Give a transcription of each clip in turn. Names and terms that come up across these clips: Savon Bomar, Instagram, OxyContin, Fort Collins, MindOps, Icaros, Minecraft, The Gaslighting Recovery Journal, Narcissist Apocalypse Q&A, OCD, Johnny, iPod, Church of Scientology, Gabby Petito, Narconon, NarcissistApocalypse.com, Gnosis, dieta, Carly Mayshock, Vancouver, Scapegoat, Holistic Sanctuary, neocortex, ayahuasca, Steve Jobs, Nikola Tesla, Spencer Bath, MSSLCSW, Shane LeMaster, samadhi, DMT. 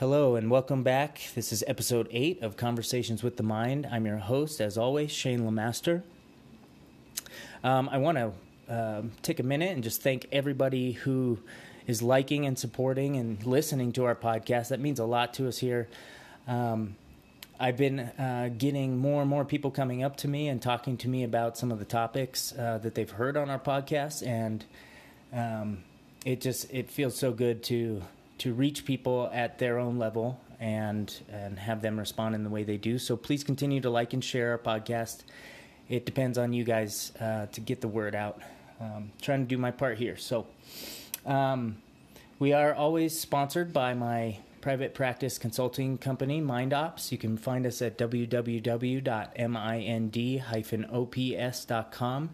Hello and welcome back. This is episode 8 of Conversations with the Mind. I'm your host, as always, Shane LeMaster. I want to take a minute and just thank everybody who is liking and supporting and listening to our podcast. That means a lot to us here. I've been getting more and more people coming up to me and talking to me about some of the topics that they've heard on our podcast, and it feels so good to reach people at their own level and have them respond in the way they do. So please continue to like and share our podcast. It depends on you guys to get the word out. Trying to do my part here. So we are always sponsored by my private practice consulting company, MindOps. You can find us at www.mind-ops.com.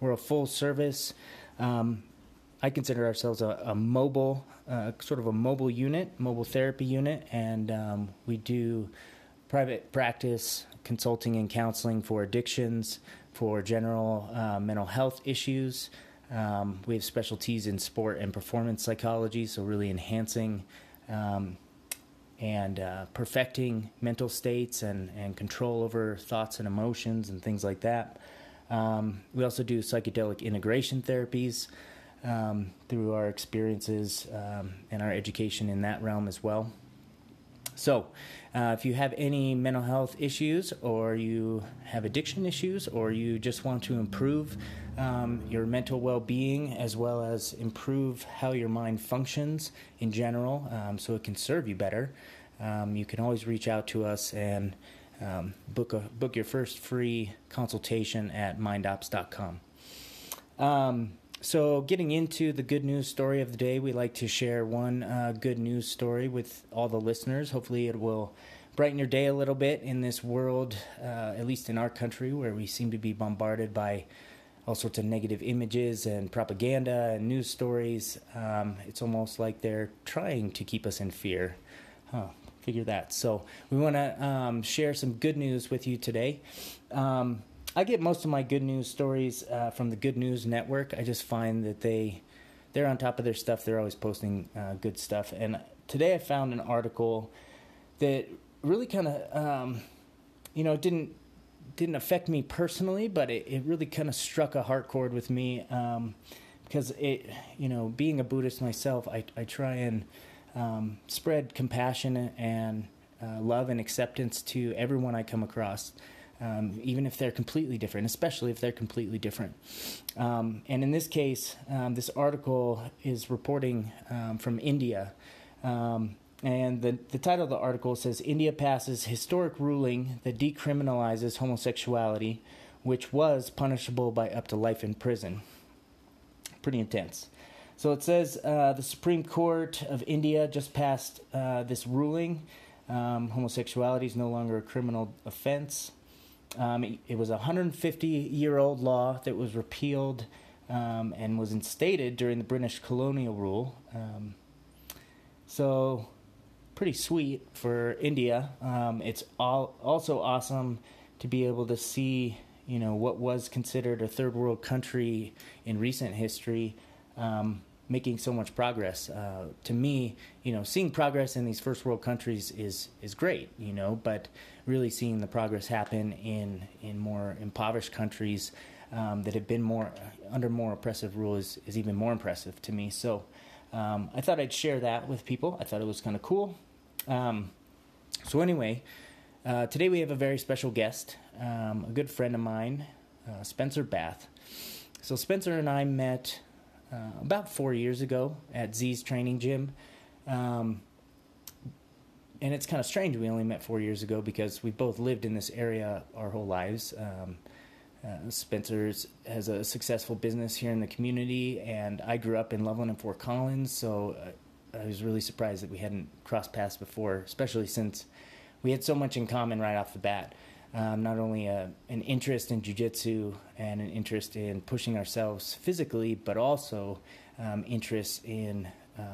We're a full service, I consider ourselves a mobile, sort of a mobile unit, mobile therapy unit, and we do private practice consulting and counseling for addictions, for general mental health issues. We have specialties in sport and performance psychology, so really enhancing and perfecting mental states and control over thoughts and emotions and things like that. We also do psychedelic integration therapies, through our experiences and our education in that realm as well. So if you have any mental health issues, or you have addiction issues, or you just want to improve your mental well-being as well as improve how your mind functions in general, so it can serve you better, you can always reach out to us and book your first free consultation at mindops.com. So getting into the good news story of the day, we like to share one good news story with all the listeners. Hopefully it will brighten your day a little bit in this world, at least in our country, where we seem to be bombarded by all sorts of negative images and propaganda and news stories. It's almost like they're trying to keep us in fear. Huh, figure that. So we want to share some good news with you today. I get most of my good news stories from the Good News Network. I just find that they're on top of their stuff. They're always posting good stuff. And today I found an article that really kind of, didn't affect me personally, but it really kind of struck a heart chord with me because being a Buddhist myself, I try and spread compassion and love and acceptance to everyone I come across. Even if they're completely different, especially if they're completely different. And in this case, this article is reporting from India. And the title of the article says, India passes historic ruling that decriminalizes homosexuality, which was punishable by up to life in prison. Pretty intense. So it says the Supreme Court of India just passed this ruling. Homosexuality is no longer a criminal offense. It was a 150-year-old law that was repealed and was instated during the British colonial rule. So pretty sweet for India. It's also awesome to be able to see, what was considered a third world country in recent history making so much progress. To me, seeing progress in these first world countries is great, but really seeing the progress happen in more impoverished countries that have been under more oppressive rule is even more impressive to me. So I thought I'd share that with people. I thought it was kind of cool. So anyway, today we have a very special guest, a good friend of mine, Spencer Bath. So Spencer and I met about 4 years ago at Z's training gym. And it's kind of strange we only met 4 years ago because we both lived in this area our whole lives. Spencer has a successful business here in the community, and I grew up in Loveland and Fort Collins, so I was really surprised that we hadn't crossed paths before, especially since we had so much in common right off the bat. Not only an interest in jiu-jitsu and an interest in pushing ourselves physically, but also interest in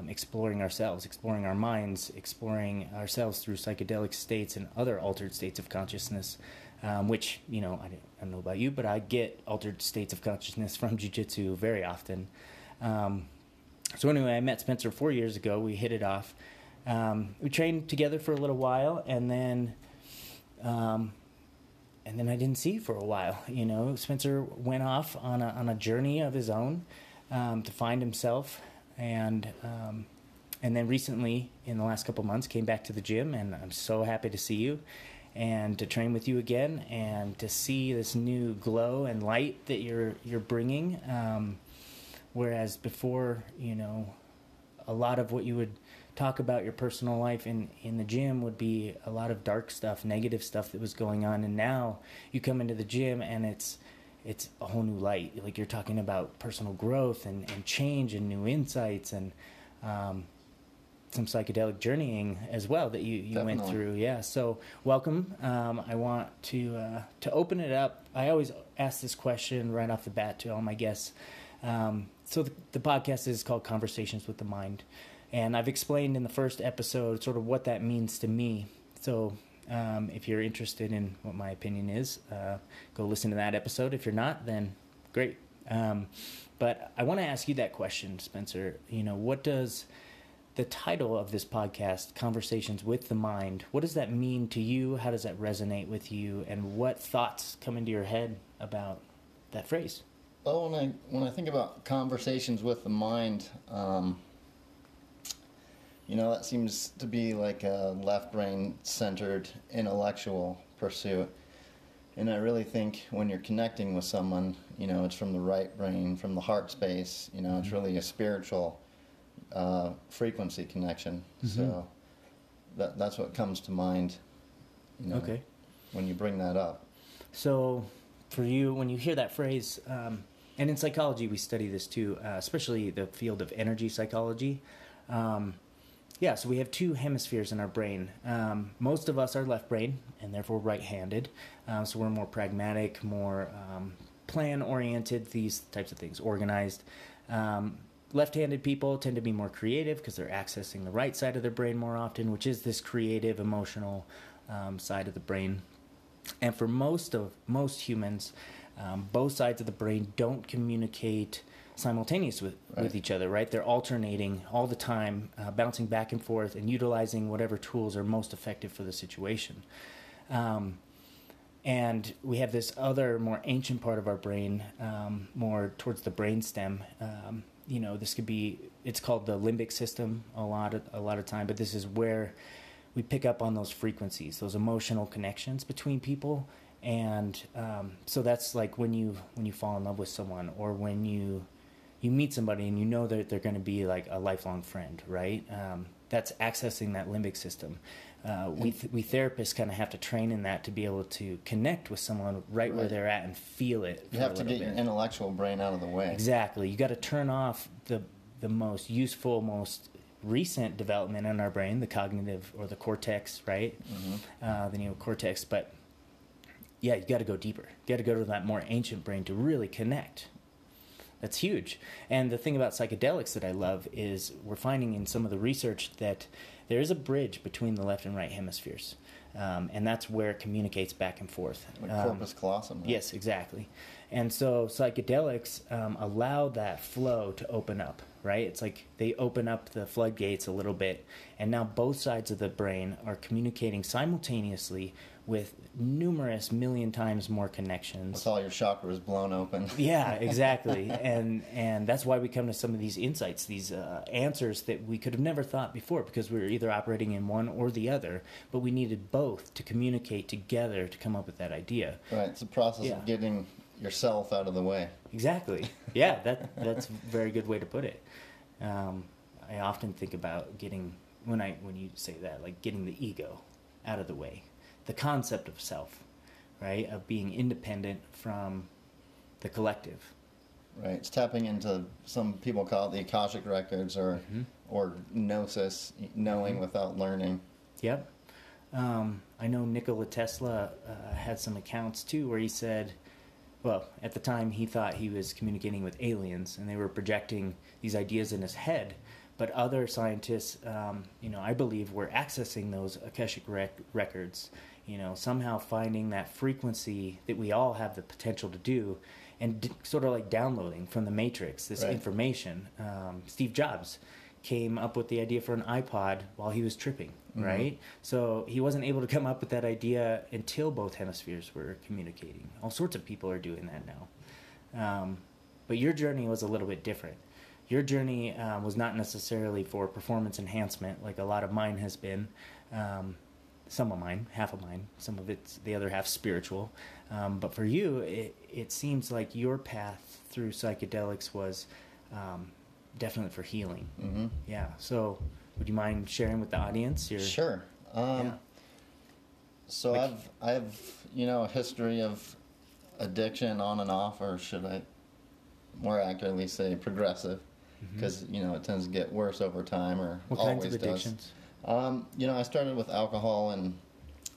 exploring ourselves, exploring our minds, exploring ourselves through psychedelic states and other altered states of consciousness, which, I don't know about you, but I get altered states of consciousness from jiu-jitsu very often. So anyway, I met Spencer 4 years ago. We hit it off. We trained together for a little while, and then I didn't see for a while. You know, Spencer went off on a journey of his own to find himself, and then recently, in the last couple months, came back to the gym, and I'm so happy to see you and to train with you again and to see this new glow and light that you're bringing. Whereas before, you know, a lot of what you would talk about your personal life in the gym would be a lot of dark stuff, negative stuff that was going on. And now you come into the gym and it's a whole new light. Like, you're talking about personal growth and change and new insights and some psychedelic journeying as well that you went through. Yeah. So welcome. I want to open it up. I always ask this question right off the bat to all my guests. So the podcast is called Conversations with the Mind, and I've explained in the first episode sort of what that means to me. So if you're interested in what my opinion is, go listen to that episode. If you're not, then great. But I want to ask you that question, Spencer. You know, what does the title of this podcast, Conversations with the Mind, what does that mean to you? How does that resonate with you? And what thoughts come into your head about that phrase? Well, when I think about conversations with the mind, you know, that seems to be like a left-brain-centered intellectual pursuit. And I really think when you're connecting with someone, you know, it's from the right brain, from the heart space. You know, it's really a spiritual frequency connection. Mm-hmm. So that's what comes to mind, you know, okay, when you bring that up. So for you, when you hear that phrase, and in psychology we study this too, especially the field of energy psychology. Yeah, so we have two hemispheres in our brain. Most of us are left brain and therefore right-handed, so we're more pragmatic, more plan-oriented, these types of things, organized. Left-handed people tend to be more creative because they're accessing the right side of their brain more often, which is this creative, emotional side of the brain. And for most humans, both sides of the brain don't communicate simultaneously with each other, right? They're alternating all the time, bouncing back and forth and utilizing whatever tools are most effective for the situation. And we have this other more ancient part of our brain, more towards the brainstem. You know, this could be, it's called the limbic system a lot of time, but this is where we pick up on those frequencies, those emotional connections between people. And so that's like when you fall in love with someone, or when you meet somebody and you know that they're going to be like a lifelong friend, right? That's accessing that limbic system. We therapists kind of have to train in that to be able to connect with someone right where they're at and feel it. You have to get your intellectual brain out of the way. Exactly. You got to turn off the most useful, most recent development in our brain, the cognitive or the cortex, right? Mm-hmm. The neocortex. But yeah, you got to go deeper. You got to go to that more ancient brain to really connect. That's huge. And the thing about psychedelics that I love is we're finding in some of the research that there is a bridge between the left and right hemispheres. And that's where it communicates back and forth. Like corpus callosum. Right? Yes, exactly. And so psychedelics allow that flow to open up, right? It's like they open up the floodgates a little bit. And now both sides of the brain are communicating simultaneously with numerous million times more connections. With all your chakras blown open. Yeah, exactly. And that's why we come to some of these insights, these answers that we could have never thought before, because we were either operating in one or the other, but we needed both to communicate together to come up with that idea. Right, it's a process of getting yourself out of the way. Exactly. Yeah, that's a very good way to put it. I often think about getting, when you say that, like getting the ego out of the way. The concept of self, right? Of being independent from the collective. Right. It's tapping into, some people call it the Akashic Records or Gnosis, knowing without learning. Yep. I know Nikola Tesla had some accounts too where he said, well, at the time he thought he was communicating with aliens and they were projecting these ideas in his head. But other scientists, you know, I believe were accessing those Akashic records, you know, somehow finding that frequency that we all have the potential to do and sort of like downloading from the Matrix this information. Steve Jobs, came up with the idea for an iPod while he was tripping, right? So he wasn't able to come up with that idea until both hemispheres were communicating. All sorts of people are doing that now. But your journey was a little bit different. Your journey was not necessarily for performance enhancement like a lot of mine has been. Some of mine, half of mine, some of it's the other half spiritual. But for you, it seems like your path through psychedelics was... definitely for healing. Yeah. So would you mind sharing with the audience your... Sure. So like, I've, you know, a history of addiction on and off, or should I more accurately say progressive, because, you know, it tends to get worse over time, or what always kinds of addictions? Does. You know, I started with alcohol in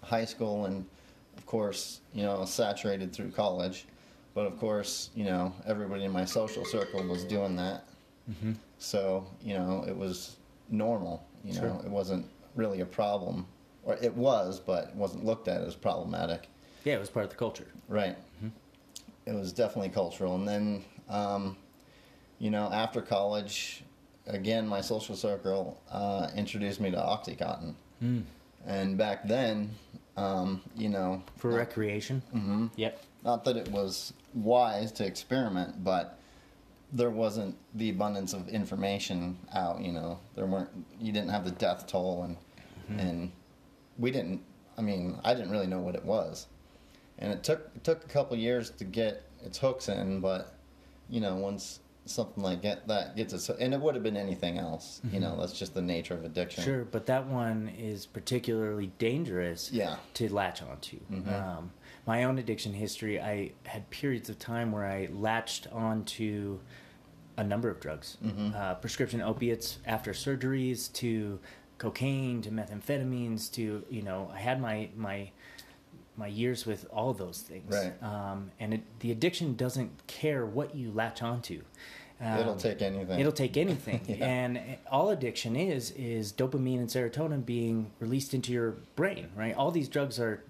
high school, and of course, you know, saturated through college. But of course, you know, everybody in my social circle was doing that. So, you know, it was normal, you know, it wasn't really a problem, or it was, but it wasn't looked at as problematic. Yeah, it was part of the culture. Right. It was definitely cultural. And then, you know, after college, again, my social circle introduced me to OxyContin. And back then, you know... For recreation? Yep. Not that it was wise to experiment, but... there wasn't the abundance of information out, you know. There weren't, you didn't have the death toll, and and we didn't, I mean, I didn't really know what it was. And it took a couple years to get its hooks in, but, you know, once something like that gets us, and it would have been anything else, you know, that's just the nature of addiction. Sure, but that one is particularly dangerous to latch onto. My own addiction history, I had periods of time where I latched onto a number of drugs, prescription opiates after surgeries, to cocaine, to methamphetamines, to, you know, I had my years with all those things. Right. And the addiction doesn't care what you latch onto. It'll take anything. It'll take anything. And all addiction is dopamine and serotonin being released into your brain, right? All these drugs are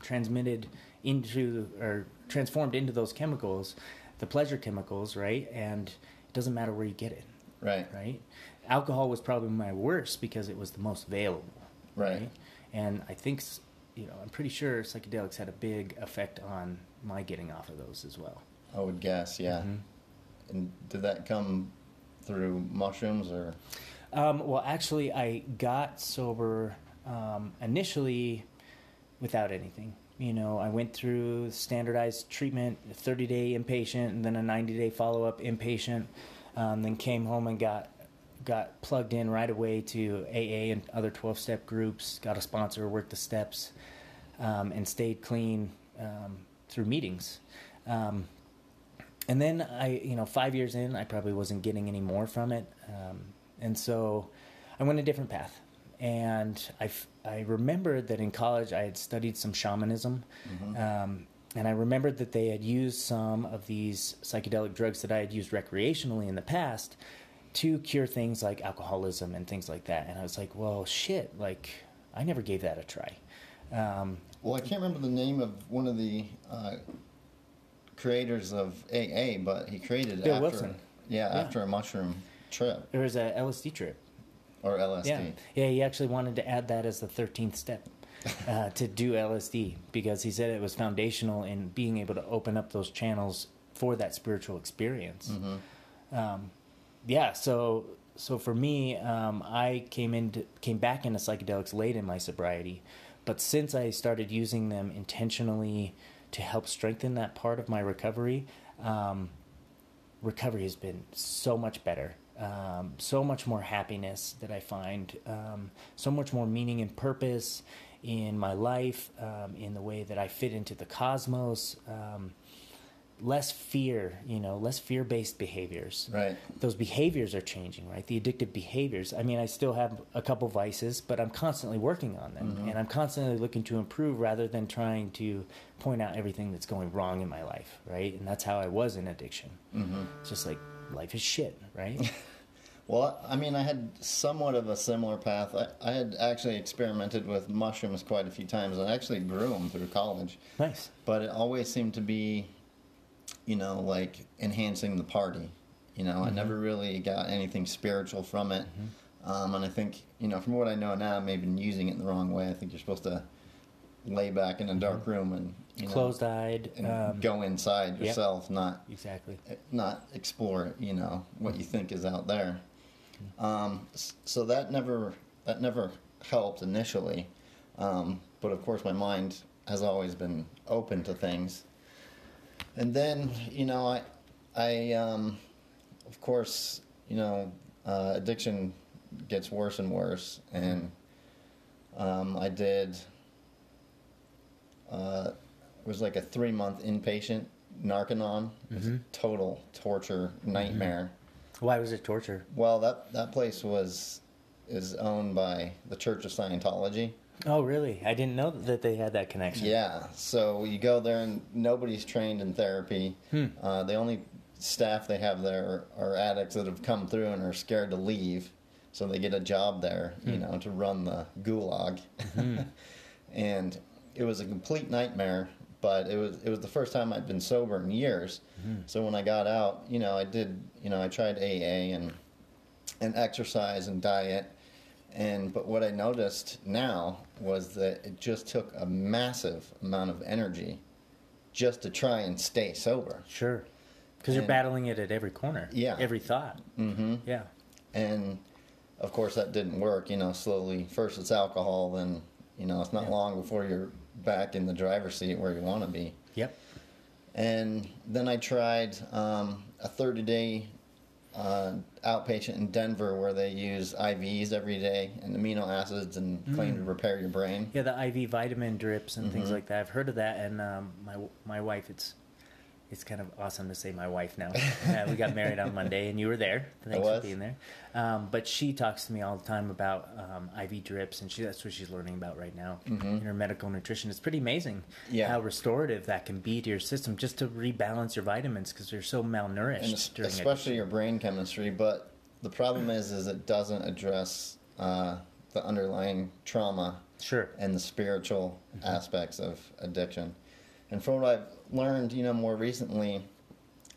transmitted into, or transformed into, those chemicals, the pleasure chemicals, right? And it doesn't matter where you get it. Right. Right? Alcohol was probably my worst because it was the most available. Right. And I think, you know, I'm pretty sure psychedelics had a big effect on my getting off of those as well. I would guess, yeah. And did that come through mushrooms, or? Well, actually, I got sober initially without anything. You know, I went through standardized treatment, a 30-day inpatient, and then a 90-day follow-up inpatient, then came home and got plugged in right away to AA and other 12-step groups, got a sponsor, worked the steps, and stayed clean through meetings. And then I, you know, 5 years in, I probably wasn't getting any more from it. And so I went a different path. And I remembered that in college I had studied some shamanism. And I remembered that they had used some of these psychedelic drugs that I had used recreationally in the past to cure things like alcoholism and things like that. And I was like, well, shit, like, I never gave that a try. Well, I can't remember the name of one of the creators of AA, but he created it after... Wilson. Yeah, after a mushroom trip. It was a LSD trip. Or LSD. Yeah, he actually wanted to add that as the 13th step to do LSD, because he said it was foundational in being able to open up those channels for that spiritual experience. Yeah, so for me, I came back into psychedelics late in my sobriety, but since I started using them intentionally to help strengthen that part of my recovery, recovery has been so much better. So much more happiness that I find, so much more meaning and purpose in my life, in the way that I fit into the cosmos, less fear, you know, less fear-based behaviors. Right. Those behaviors are changing, right? The addictive behaviors. I mean, I still have a couple vices, but I'm constantly working on them, and I'm constantly looking to improve rather than trying to point out everything that's going wrong in my life, right? And that's how I was in addiction. It's just like, life is shit, right? Well, I mean, I had somewhat of a similar path. I had actually experimented with mushrooms quite a few times. I actually grew them through college. Nice. But it always seemed to be, you know, like enhancing the party. You know, I never really got anything spiritual from it. And I think, you know, from what I know now, I may have been using it in the wrong way. I think you're supposed to lay back in a dark room and, you know, closed-eyed, and go inside yourself, not explore, you know, what you think is out there. So that never helped initially. But of course, my mind has always been open to things. And then, you know, I of course, you know, addiction gets worse and worse. And I did, it was like a 3-month inpatient Narconon. It was total torture nightmare. Why was it torture? Well, that place is owned by the Church of Scientology. Oh, really? I didn't know that they had that connection. Yeah. So you go there and nobody's trained in therapy. The only staff they have there are addicts that have come through and are scared to leave. So they get a job there, you know, to run the gulag. And it was a complete nightmare, but it was the first time I'd been sober in years. So when I got out, you know, I tried AA and exercise and diet. But what I noticed now was that it just took a massive amount of energy just to try and stay sober. Sure. Because you're battling it at every corner. Yeah. Every thought. Mm-hmm. Yeah. And, of course, that didn't work, you know, slowly. First it's alcohol, then, you know, it's not long before you're back in the driver's seat where you want to be. Yep. And then I tried a 30-day outpatient in Denver where they use IVs every day and amino acids and claim to repair your brain. Yeah, the IV vitamin drips and things like that. I've heard of that, and my wife, it's kind of awesome to say my wife now. We got married on Monday, and you were there. Thanks for being there. But she talks to me all the time about IV drips, and that's what she's learning about right now in her medical nutrition. It's pretty amazing how restorative that can be to your system just to rebalance your vitamins because they're so malnourished. And especially your brain chemistry. But the problem is it doesn't address the underlying trauma and the spiritual aspects of addiction. And from what I've learned, you know, more recently,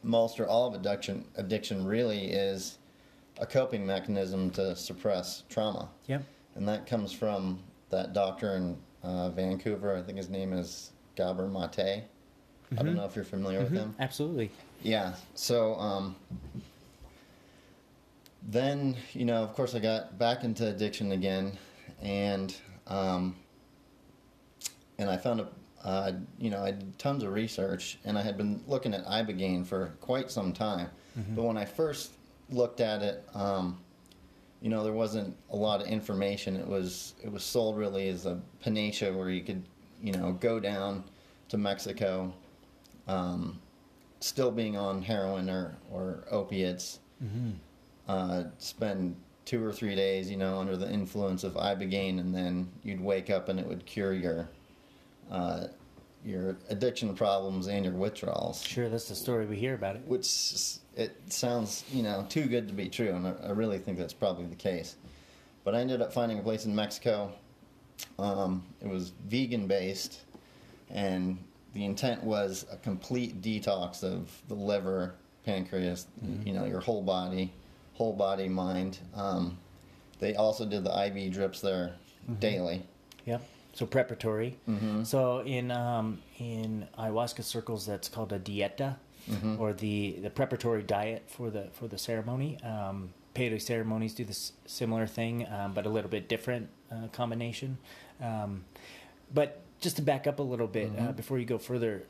most or all of addiction really is a coping mechanism to suppress trauma. Yep. And that comes from that doctor in Vancouver. I think his name is Gabor Mate. I don't know if you're familiar with him. Absolutely. Yeah. So then, you know, of course I got back into addiction again, and I found a... you know, I did tons of research, and I had been looking at Ibogaine for quite some time. But when I first looked at it, you know, there wasn't a lot of information. It was sold really as a panacea where you could, you know, go down to Mexico, still being on heroin or opiates, spend 2 or 3 days, you know, under the influence of Ibogaine, and then you'd wake up and it would cure your addiction problems and your withdrawals. Sure, that's the story we hear about it. Which, it sounds, you know, too good to be true, and I really think that's probably the case. But I ended up finding a place in Mexico. It was vegan-based, and the intent was a complete detox of the liver, pancreas, you know, your whole body, mind. They also did the IV drips there daily. Yep. So preparatory. So in ayahuasca circles, that's called a dieta, or the preparatory diet for the ceremony. Peyote ceremonies do this similar thing, but a little bit different combination. But just to back up a little bit before you go further,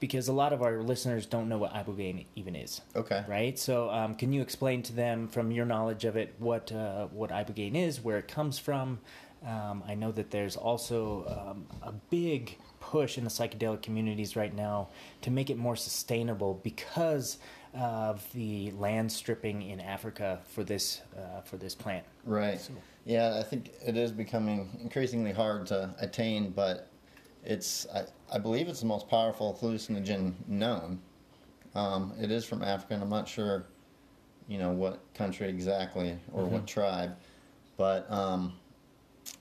because a lot of our listeners don't know what ibogaine even is. Okay. Right? So can you explain to them, from your knowledge of it, what ibogaine is, where it comes from? I know that there's also a big push in the psychedelic communities right now to make it more sustainable because of the land stripping in Africa for this plant. Right. So. Yeah, I think it is becoming increasingly hard to attain, but I believe it's the most powerful hallucinogen known. It is from Africa, and I'm not sure, you know, what country exactly or what tribe, but.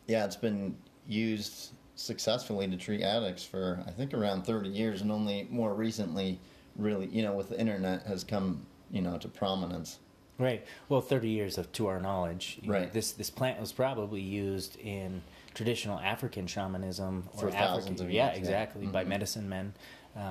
Yeah, it's been used successfully to treat addicts for, I think, around 30 years, and only more recently, really, you know, with the internet has come to prominence. Right. Well, 30 years of to our knowledge. Right. This plant was probably used in traditional African shamanism for thousands of years. Yeah, exactly. Yeah. By medicine men.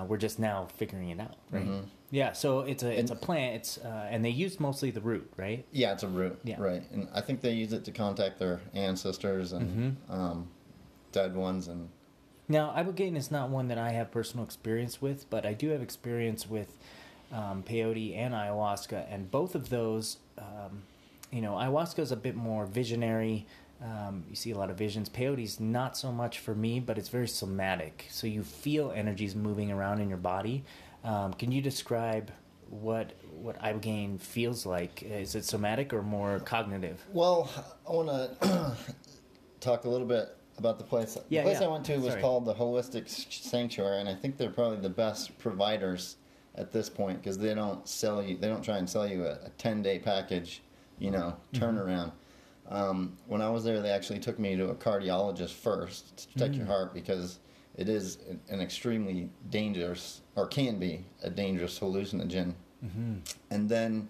We're just now figuring it out, right? Mm-hmm. Yeah, so it's a plant, and they use mostly the root, right? Yeah, it's a root, yeah. Right. And I think they use it to contact their ancestors and dead ones. And now, ibogaine is not one that I have personal experience with, but I do have experience with peyote and ayahuasca, and both of those, ayahuasca is a bit more visionary. You see a lot of visions. Peyote's not so much for me, but it's very somatic. So you feel energies moving around in your body. Can you describe what ibogaine feels like? Is it somatic or more cognitive? Well, I want to talk a little bit about the place. Yeah, the place I went to was called the Holistic Sanctuary, and I think they're probably the best providers at this point because they don't sell you. They don't try and sell you a 10-day package, turnaround. Mm-hmm. When I was there, they actually took me to a cardiologist first to check your heart because it is an extremely dangerous, or can be, a dangerous hallucinogen. Mm-hmm. And then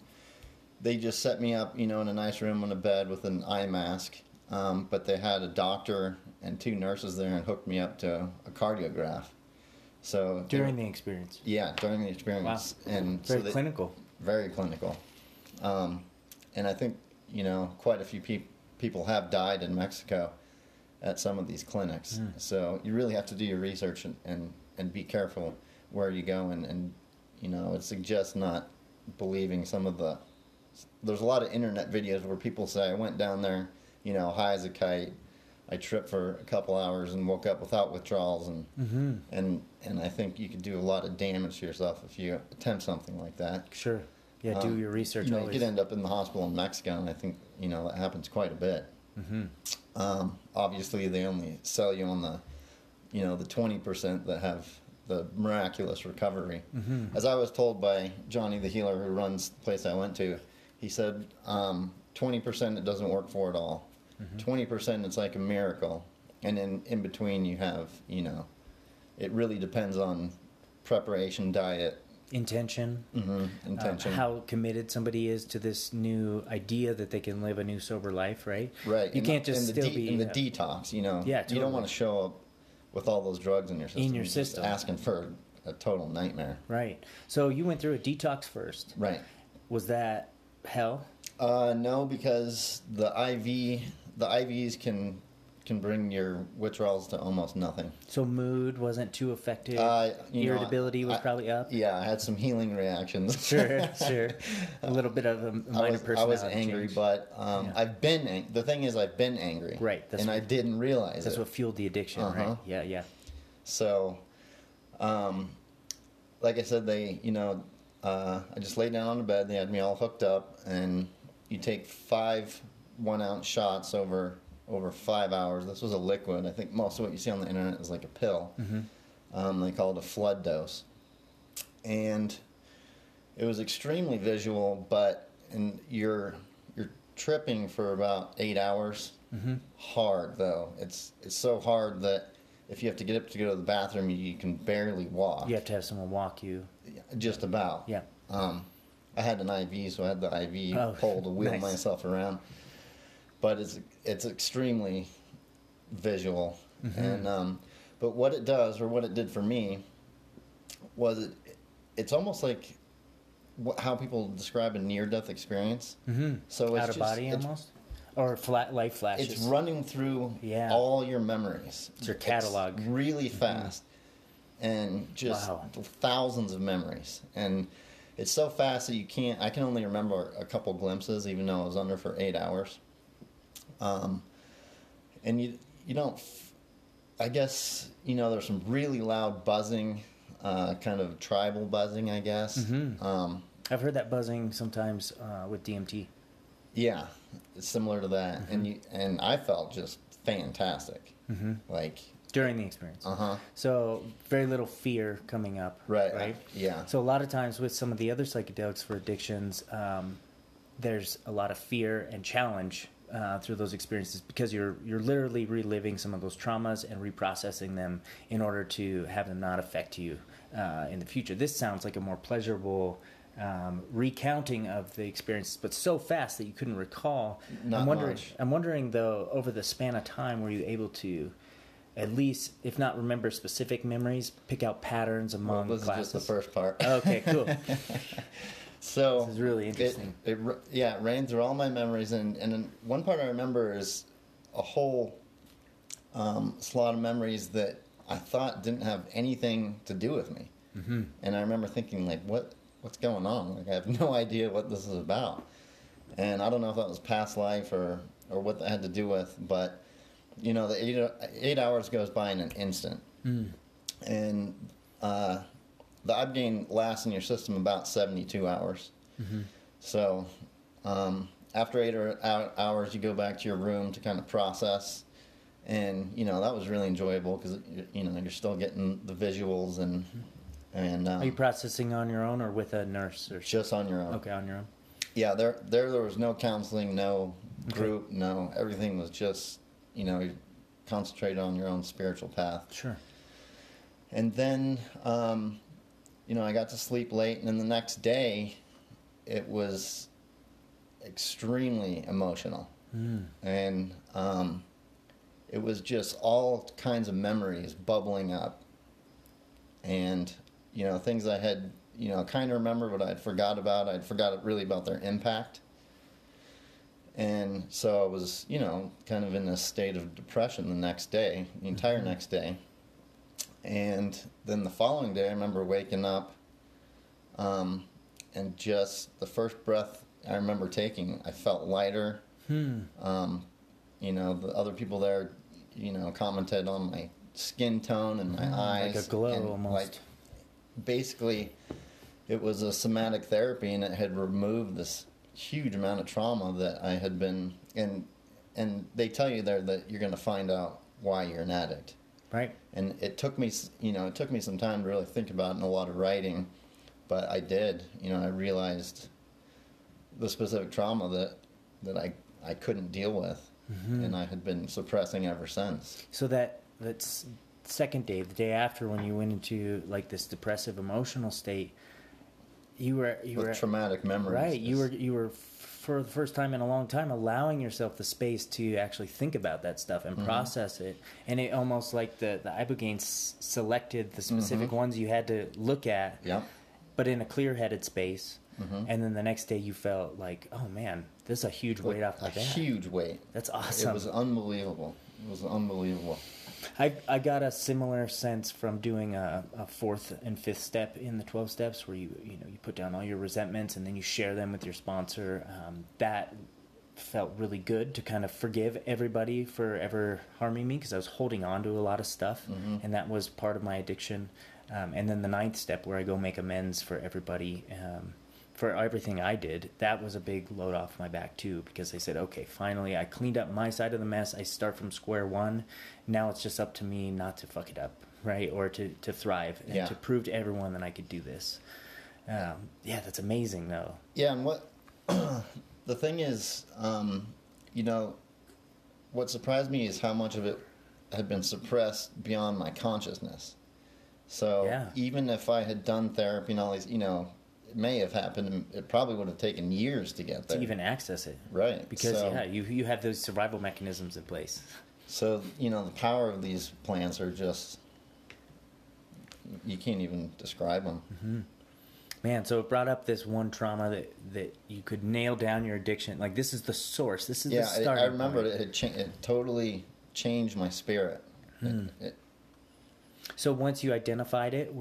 they just set me up, in a nice room on a bed with an eye mask. But they had a doctor and two nurses there and hooked me up to a cardiograph. So during the experience. Yeah, during the experience. Wow. And clinical. Very clinical. And I think, quite a few people have died in Mexico at some of these clinics. Mm. So you really have to do your research and be careful where you go. And it suggests not believing some of the... There's a lot of internet videos where people say, I went down there, high as a kite. I tripped for a couple hours and woke up without withdrawals. And I think you could do a lot of damage to yourself if you attempt something like that. Sure. Yeah, do your research. You could end up in the hospital in Mexico, and I think that happens quite a bit. Mm-hmm. Obviously, they only sell you on the, the 20% that have the miraculous recovery. Mm-hmm. As I was told by Johnny the healer, who runs the place I went to, he said 20% it doesn't work for at all. Mm-hmm. 20% it's like a miracle, and then in between you have it really depends on preparation, diet. Intention, how committed somebody is to this new idea that they can live a new sober life, right? Right. You can't just still be... in the detox, Yeah, totally. You don't want to show up with all those drugs in your system. In your system. Just asking for a total nightmare. Right. So you went through a detox first. Right. Was that hell? No, because the IVs can bring your withdrawals to almost nothing. So mood wasn't too affected? Irritability was probably up? Yeah, I had some healing reactions. Sure. A little bit of a minor personality I was angry, change. But the thing is I've been angry. Right. I didn't realize it. That's what fueled the addiction, right? Yeah. So, like I said, they, I just laid down on the bed. They had me all hooked up, and you take 5 1-ounce shots over 5 hours. This was a liquid. I think most of what you see on the internet is like a pill. Mm-hmm. They call it a flood dose. And it was extremely visual, but you're tripping for about 8 hours. Mm-hmm. Hard, though. It's so hard that if you have to get up to go to the bathroom, you can barely walk. You have to have someone walk you. Just about. Yeah. I had an IV, so I had the IV pole to wheel myself around. But it's extremely visual, and but what it does, or what it did for me, was it's almost like how people describe a near-death experience. Mm-hmm. So it's out of body almost, or flat life flashes. It's running through all your memories. It's your catalog. It's really fast, and just thousands of memories. And it's so fast that you can't. I can only remember a couple glimpses, even though I was under for 8 hours. And you don't, I guess, there's some really loud buzzing, kind of tribal buzzing, I guess. Mm-hmm. I've heard that buzzing sometimes, with DMT. Yeah. It's similar to that. Mm-hmm. And I felt just fantastic. Mm-hmm. Like during the experience. Uh-huh. So very little fear coming up. Right. Yeah. So a lot of times with some of the other psychedelics for addictions, there's a lot of fear and challenge. Through those experiences, because you're literally reliving some of those traumas and reprocessing them in order to have them not affect you in the future. This sounds like a more pleasurable recounting of the experiences, but so fast that you couldn't recall. I'm wondering though, over the span of time, were you able to at least, if not remember specific memories, pick out patterns among classes? Well, this is just the first part. Okay, cool. So this is really interesting. It ran through all my memories, and one part I remember is a whole slot of memories that I thought didn't have anything to do with me. Mm-hmm. And I remember thinking, like, what's going on? Like, I have no idea what this is about. And I don't know if that was past life or what that had to do with, but, you know, the eight hours goes by in an instant. Mm. And the ibogaine lasts in your system about 72 hours. Mm-hmm. So after 8 hours, you go back to your room to kind of process. And, you know, that was really enjoyable because, you know, you're still getting the visuals and... Mm-hmm. Are you processing on your own or with a nurse? Or just on your own. Okay, on your own. Yeah, there was no counseling, no group, no. Everything was just, you know, you concentrated on your own spiritual path. Sure. And then, you know, I got to sleep late, and then the next day, it was extremely emotional. Mm. And it was just all kinds of memories bubbling up. And... you know, things I had, you know, kind of remember what I'd forgot about. I'd forgot really about their impact. And so I was, you know, kind of in a state of depression the next day, the entire next day. And then the following day, I remember waking up and just the first breath I remember taking, I felt lighter. You know, the other people there, you know, commented on my skin tone and my eyes. Like a glow and almost. Like, basically, it was a somatic therapy, and it had removed this huge amount of trauma that I had been... And they tell you there that you're going to find out why you're an addict. Right. And it took me, you know, some time to really think about it and a lot of writing, but I did. You know, I realized the specific trauma that I couldn't deal with, mm-hmm. and I had been suppressing ever since. So that's... second day, the day after, when you went into like this depressive emotional state, you were traumatic memories, right? You were for the first time in a long time allowing yourself the space to actually think about that stuff and mm-hmm. process it, and it almost like the ibogaine selected the specific mm-hmm. ones you had to look at, yeah, but in a clear-headed space. Mm-hmm. And then the next day you felt like, oh man, this is a huge weight off my back. Huge weight. That's awesome. It was unbelievable. I got a similar sense from doing a fourth and fifth step in the 12 steps, where you put down all your resentments and then you share them with your sponsor. That felt really good to kind of forgive everybody for ever harming me, because I was holding on to a lot of stuff, mm-hmm. and that was part of my addiction. And then the ninth step, where I go make amends for everybody, for everything I did, that was a big load off my back too, because I said, okay, finally I cleaned up my side of the mess. I start from square one. Now it's just up to me not to fuck it up, right? Or to thrive and to prove to everyone that I could do this. Yeah, that's amazing though. Yeah, and what the thing is, you know, what surprised me is how much of it had been suppressed beyond my consciousness. So even if I had done therapy and all these, you know, it may have happened. It probably would have taken years to get there. To even access it. Right. Because, you have those survival mechanisms in place. So, you know, the power of these plants are just... you can't even describe them. Mm-hmm. Man, so it brought up this one trauma that you could nail down your addiction. Like, this is the source. This is the starting point. Yeah, I remember it totally changed my spirit. Mm. So once you identified it,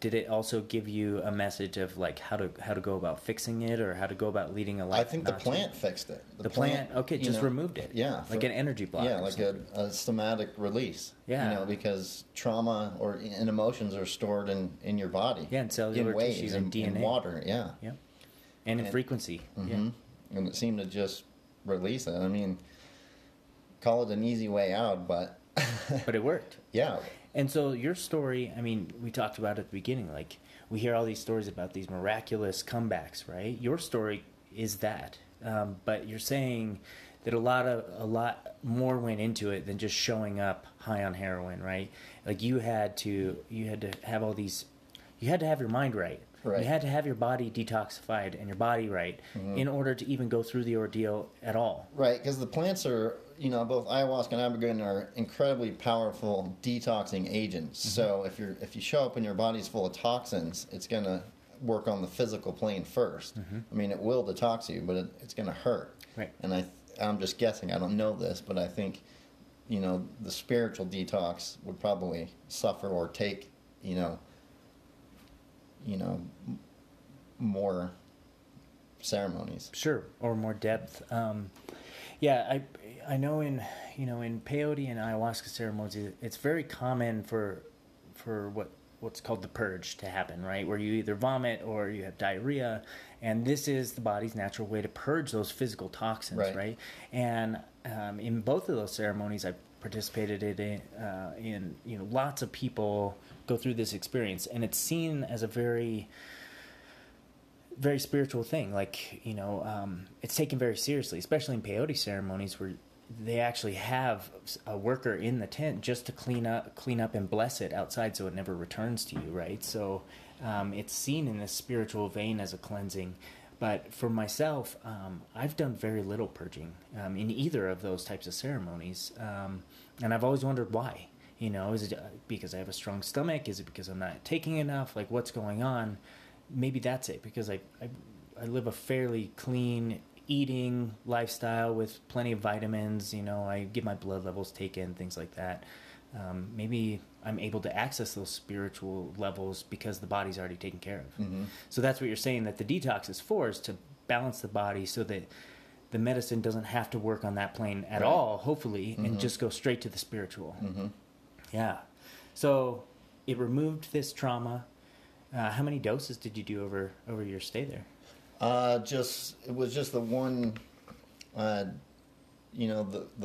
did it also give you a message of like how to go about fixing it, or how to go about leading a life? I think the plant fixed it. The plant okay, just removed it. Yeah, like an energy block. Yeah, like a somatic release. Yeah, you know, because trauma and emotions are stored in your body. Yeah, and cellular tissues and DNA, in water. Yeah, yeah, and in frequency. Mm-hmm. Yeah, and it seemed to just release it. I mean, call it an easy way out, but it worked. Yeah. And so your story, I mean, we talked about at the beginning, like, we hear all these stories about these miraculous comebacks, right? Your story is that. But you're saying that a lot more went into it than just showing up high on heroin, right? Like, you had to have your mind right. Right. You had to have your body detoxified and your body right in order to even go through the ordeal at all. Right, because the plants are, you know, both ayahuasca and ibogaine are incredibly powerful detoxing agents. Mm-hmm. So if you show up and your body's full of toxins, it's going to work on the physical plane first. Mm-hmm. I mean, it will detox you, but it's going to hurt. Right. And I'm just guessing. I don't know this, but I think, you know, the spiritual detox would probably suffer or take, you know, more ceremonies. Sure, or more depth. I know in peyote and ayahuasca ceremonies, it's very common for what's called the purge to happen, right? Where you either vomit or you have diarrhea, and this is the body's natural way to purge those physical toxins, right? And in both of those ceremonies, I participated in lots of people go through this experience, and it's seen as a very, very spiritual thing. Like, it's taken very seriously, especially in peyote ceremonies where they actually have a worker in the tent just to clean up and bless it outside so it never returns to you, right? So it's seen in this spiritual vein as a cleansing. But for myself, I've done very little purging in either of those types of ceremonies. And I've always wondered why. You know, is it because I have a strong stomach? Is it because I'm not taking enough? Like, what's going on? Maybe that's it, because I live a fairly clean eating lifestyle with plenty of vitamins. You know, I get my blood levels taken, things like that. Maybe I'm able to access those spiritual levels because the body's already taken care of. Mm-hmm. So that's what you're saying that the detox is for, is to balance the body so that the medicine doesn't have to work on that plane at all, hopefully, and just go straight to the spiritual. Mm-hmm. Yeah. So it removed this trauma. How many doses did you do over your stay there? It was just the one, the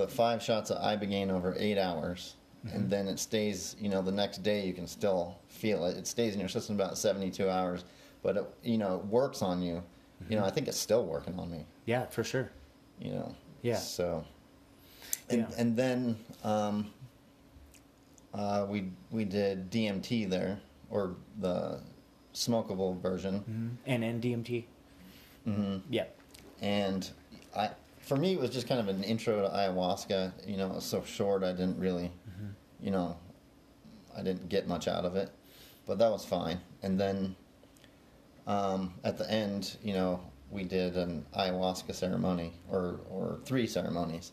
5 shots of ibogaine over 8 hours. And then it stays, the next day you can still feel it. It stays in your system about 72 hours, but it works on you. Mm-hmm. I think it's still working on me. Yeah, for sure. Yeah. So, and then we did DMT there, or the smokable version. Mm-hmm. And DMT. Mm-hmm. Yeah. And for me, it was just kind of an intro to ayahuasca. It was so short, I didn't really... I didn't get much out of it, but that was fine. And then at the end, we did an ayahuasca ceremony or 3 ceremonies.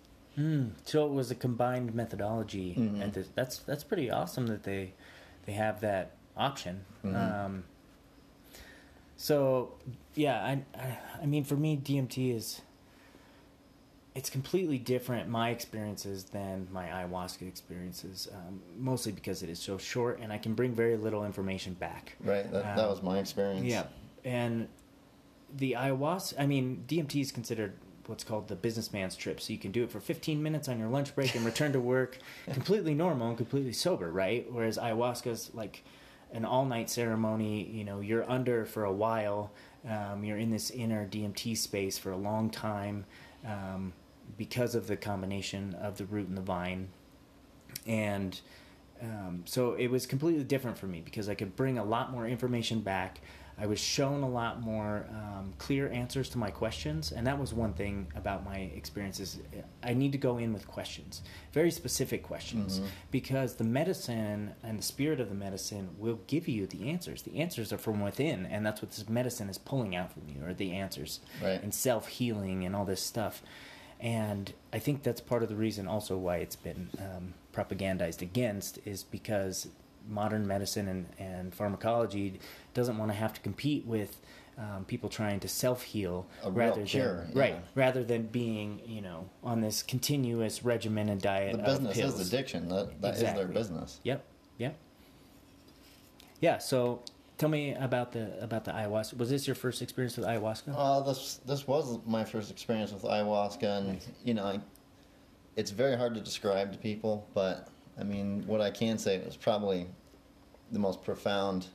So it was a combined methodology. Mm-hmm. And that's pretty awesome that they have that option. Mm-hmm. I mean, for me, DMT is... It's completely different, my experiences, than my ayahuasca experiences, mostly because it is so short and I can bring very little information back. Right, that was my experience. Yeah, and the ayahuasca, I mean, DMT is considered what's called the businessman's trip, so you can do it for 15 minutes on your lunch break and return to work completely normal and completely sober, right? Whereas ayahuasca's like an all-night ceremony, you're under for a while, you're in this inner DMT space for a long time, because of the combination of the root and the vine. And so it was completely different for me because I could bring a lot more information back. I was shown a lot more clear answers to my questions, and that was one thing about my experiences. I need to go in with questions, very specific questions, because the medicine and the spirit of the medicine will give you the answers. The answers are from within, and that's what this medicine is pulling out from you, or the answers, and self-healing and all this stuff. And I think that's part of the reason also why it's been propagandized against, is because modern medicine and pharmacology doesn't want to have to compete with people trying to self-heal rather than being on this continuous regimen and diet. The business of pills is addiction. That is their business. Yep. Yeah. So tell me about the ayahuasca. Was this your first experience with ayahuasca? This was my first experience with ayahuasca, and it's very hard to describe to people, but. I mean, what I can say, it was probably the most profound,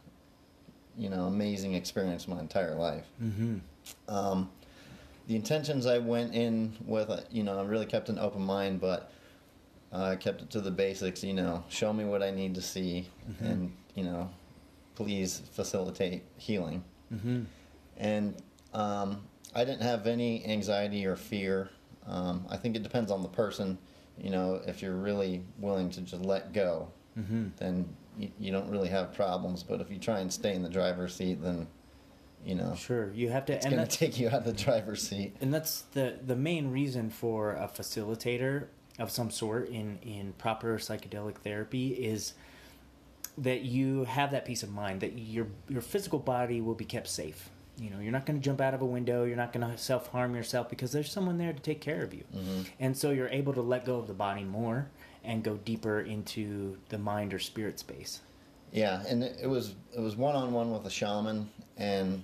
amazing experience of my entire life. Mm-hmm. The intentions I went in with, I really kept an open mind, but I kept it to the basics, show me what I need to see, and, please facilitate healing. Mm-hmm. And I didn't have any anxiety or fear. I think it depends on the person. You know, if you're really willing to just let go, mm-hmm. then you don't really have problems. But if you try and stay in the driver's seat, then, you know, sure, you have to. It's going to take you out of the driver's seat. And that's the main reason for a facilitator of some sort in proper psychedelic therapy is that you have that peace of mind that your physical body will be kept safe. You know, you're not going to jump out of a window. You're not going to self-harm yourself because there's someone there to take care of you. Mm-hmm. And so you're able to let go of the body more and go deeper into the mind or spirit space. Yeah, and it was one-on-one with a shaman, and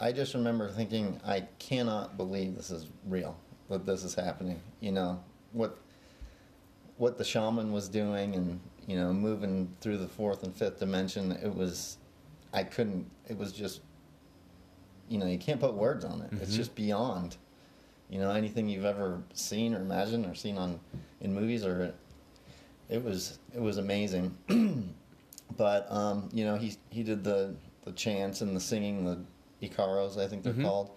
I just remember thinking, I cannot believe this is real, that this is happening. You know, what the shaman was doing and, you know, moving through the 4th and 5th dimension, it was just... You know, you can't put words on it. Mm-hmm. It's just beyond, you know, anything you've ever seen or imagined or seen in movies. Or it was amazing. But you know, he did the chants and the singing, the ikaros, I think they're mm-hmm. called,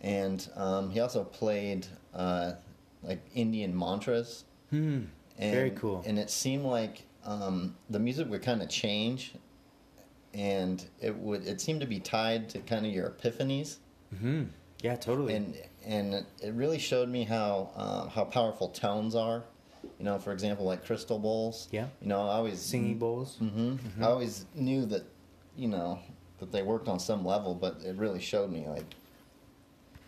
and he also played like Indian mantras. Mm. And, very cool. And it seemed like the music would kind of change. And it seemed to be tied to kind of your epiphanies. Mm-hmm. Yeah, totally. And it really showed me how powerful tones are. You know, for example, like crystal bowls. Yeah. You know, I always singing bowls. Mm-hmm, mm-hmm. I always knew that, you know, that they worked on some level, but it really showed me like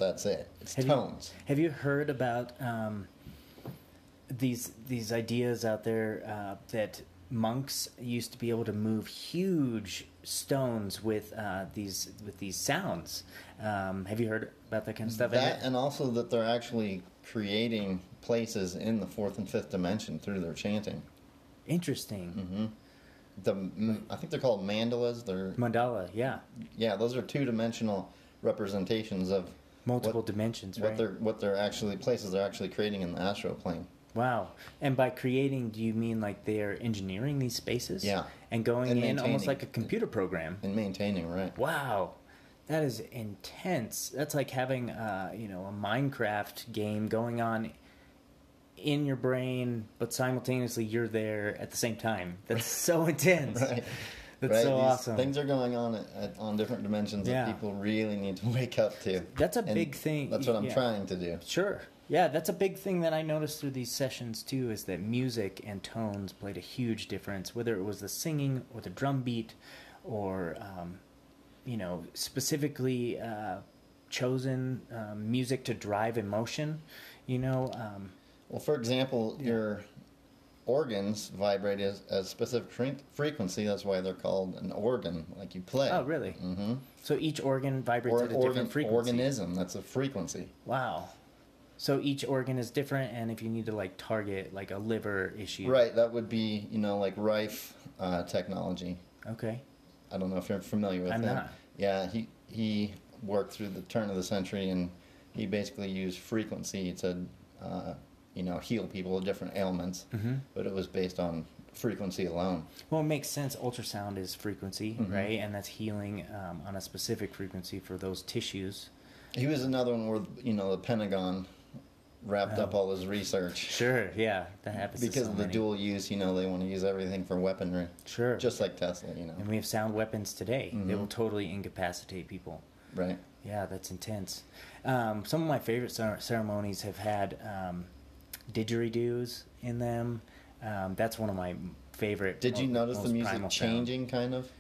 that's it. It's tones. Have you heard about these ideas out there that monks used to be able to move huge stones with these sounds. Have you heard about that kind of stuff? That, and also that they're actually creating places in the 4th and 5th dimension through their chanting. Interesting. Mm-hmm. I think they're called mandalas. They're mandala. Yeah. Yeah, those are 2-dimensional representations of multiple dimensions. Right. What they're actually places they're actually creating in the astral plane. Wow. And by creating, do you mean like they're engineering these spaces? Yeah. And going in almost like a computer program. And maintaining, right. Wow. That is intense. That's like having, you know, a Minecraft game going on in your brain, but simultaneously you're there at the same time. That's so intense. Right. That's right? So these awesome. Things are going on on different dimensions yeah. that people really need to wake up to. That's a big thing. That's what I'm trying to do. Sure. Yeah, that's a big thing that I noticed through these sessions, too, is that music and tones played a huge difference, whether it was the singing or the drum beat or, you know, specifically chosen music to drive emotion, you know. Well, for example, your organs vibrate at a specific frequency. That's why they're called an organ, like you play. Oh, really? Mm-hmm. So each organ vibrates at a different frequency. Organism, that's a frequency. Wow. So each organ is different, and if you need to, like, target, like, a liver issue. Right, that would be, you know, like, Rife technology. Okay. I don't know if you're familiar with that. I'm not. Yeah, he worked through the turn of the century, and he basically used frequency to, you know, heal people with different ailments. Mm-hmm. But it was based on frequency alone. Well, it makes sense. Ultrasound is frequency, mm-hmm. right? And that's healing on a specific frequency for those tissues. He was another one where, you know, the Pentagon... wrapped up all his research. Sure, yeah, that happens because of the dual use. You know, they want to use everything for weaponry. Sure, just like Tesla. You know, and we have sound weapons today. Mm-hmm. They will totally incapacitate people. Right. Yeah, that's intense. Some of my favorite ceremonies have had didgeridoos in them. That's one of my favorite. Did you notice the music changing kind of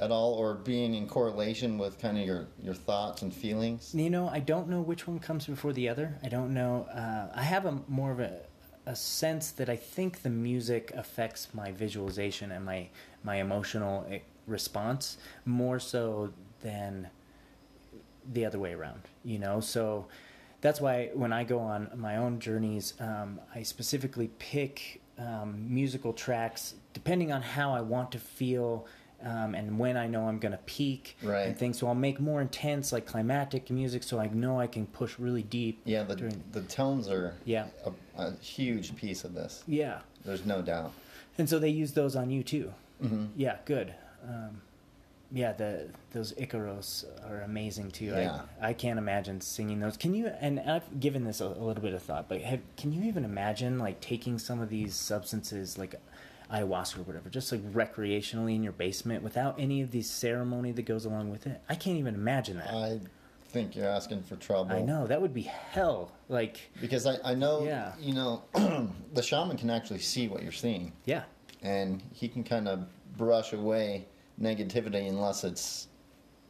at all, or being in correlation with kind of your thoughts and feelings? You know, I don't know which one comes before the other. I don't know. I have more of a sense that I think the music affects my visualization and my emotional response more so than the other way around, you know? So that's why when I go on my own journeys, I specifically pick musical tracks depending on how I want to feel and when I know I'm going to peak right. and things. So I'll make more intense, like, climactic music so I know I can push really deep. Yeah, the tones are a huge piece of this. Yeah. There's no doubt. And so they use those on you, too. Mm-hmm. Yeah, good. Yeah, those Icaros are amazing too. Yeah. I can't imagine singing those. Can you? And I've given this a little bit of thought, but can you even imagine like taking some of these substances, like ayahuasca or whatever, just like recreationally in your basement without any of the ceremony that goes along with it? I can't even imagine that. I think you're asking for trouble. I know that would be hell. Like because I know you know the shaman can actually see what you're seeing. Yeah, and he can kind of brush away negativity unless it's,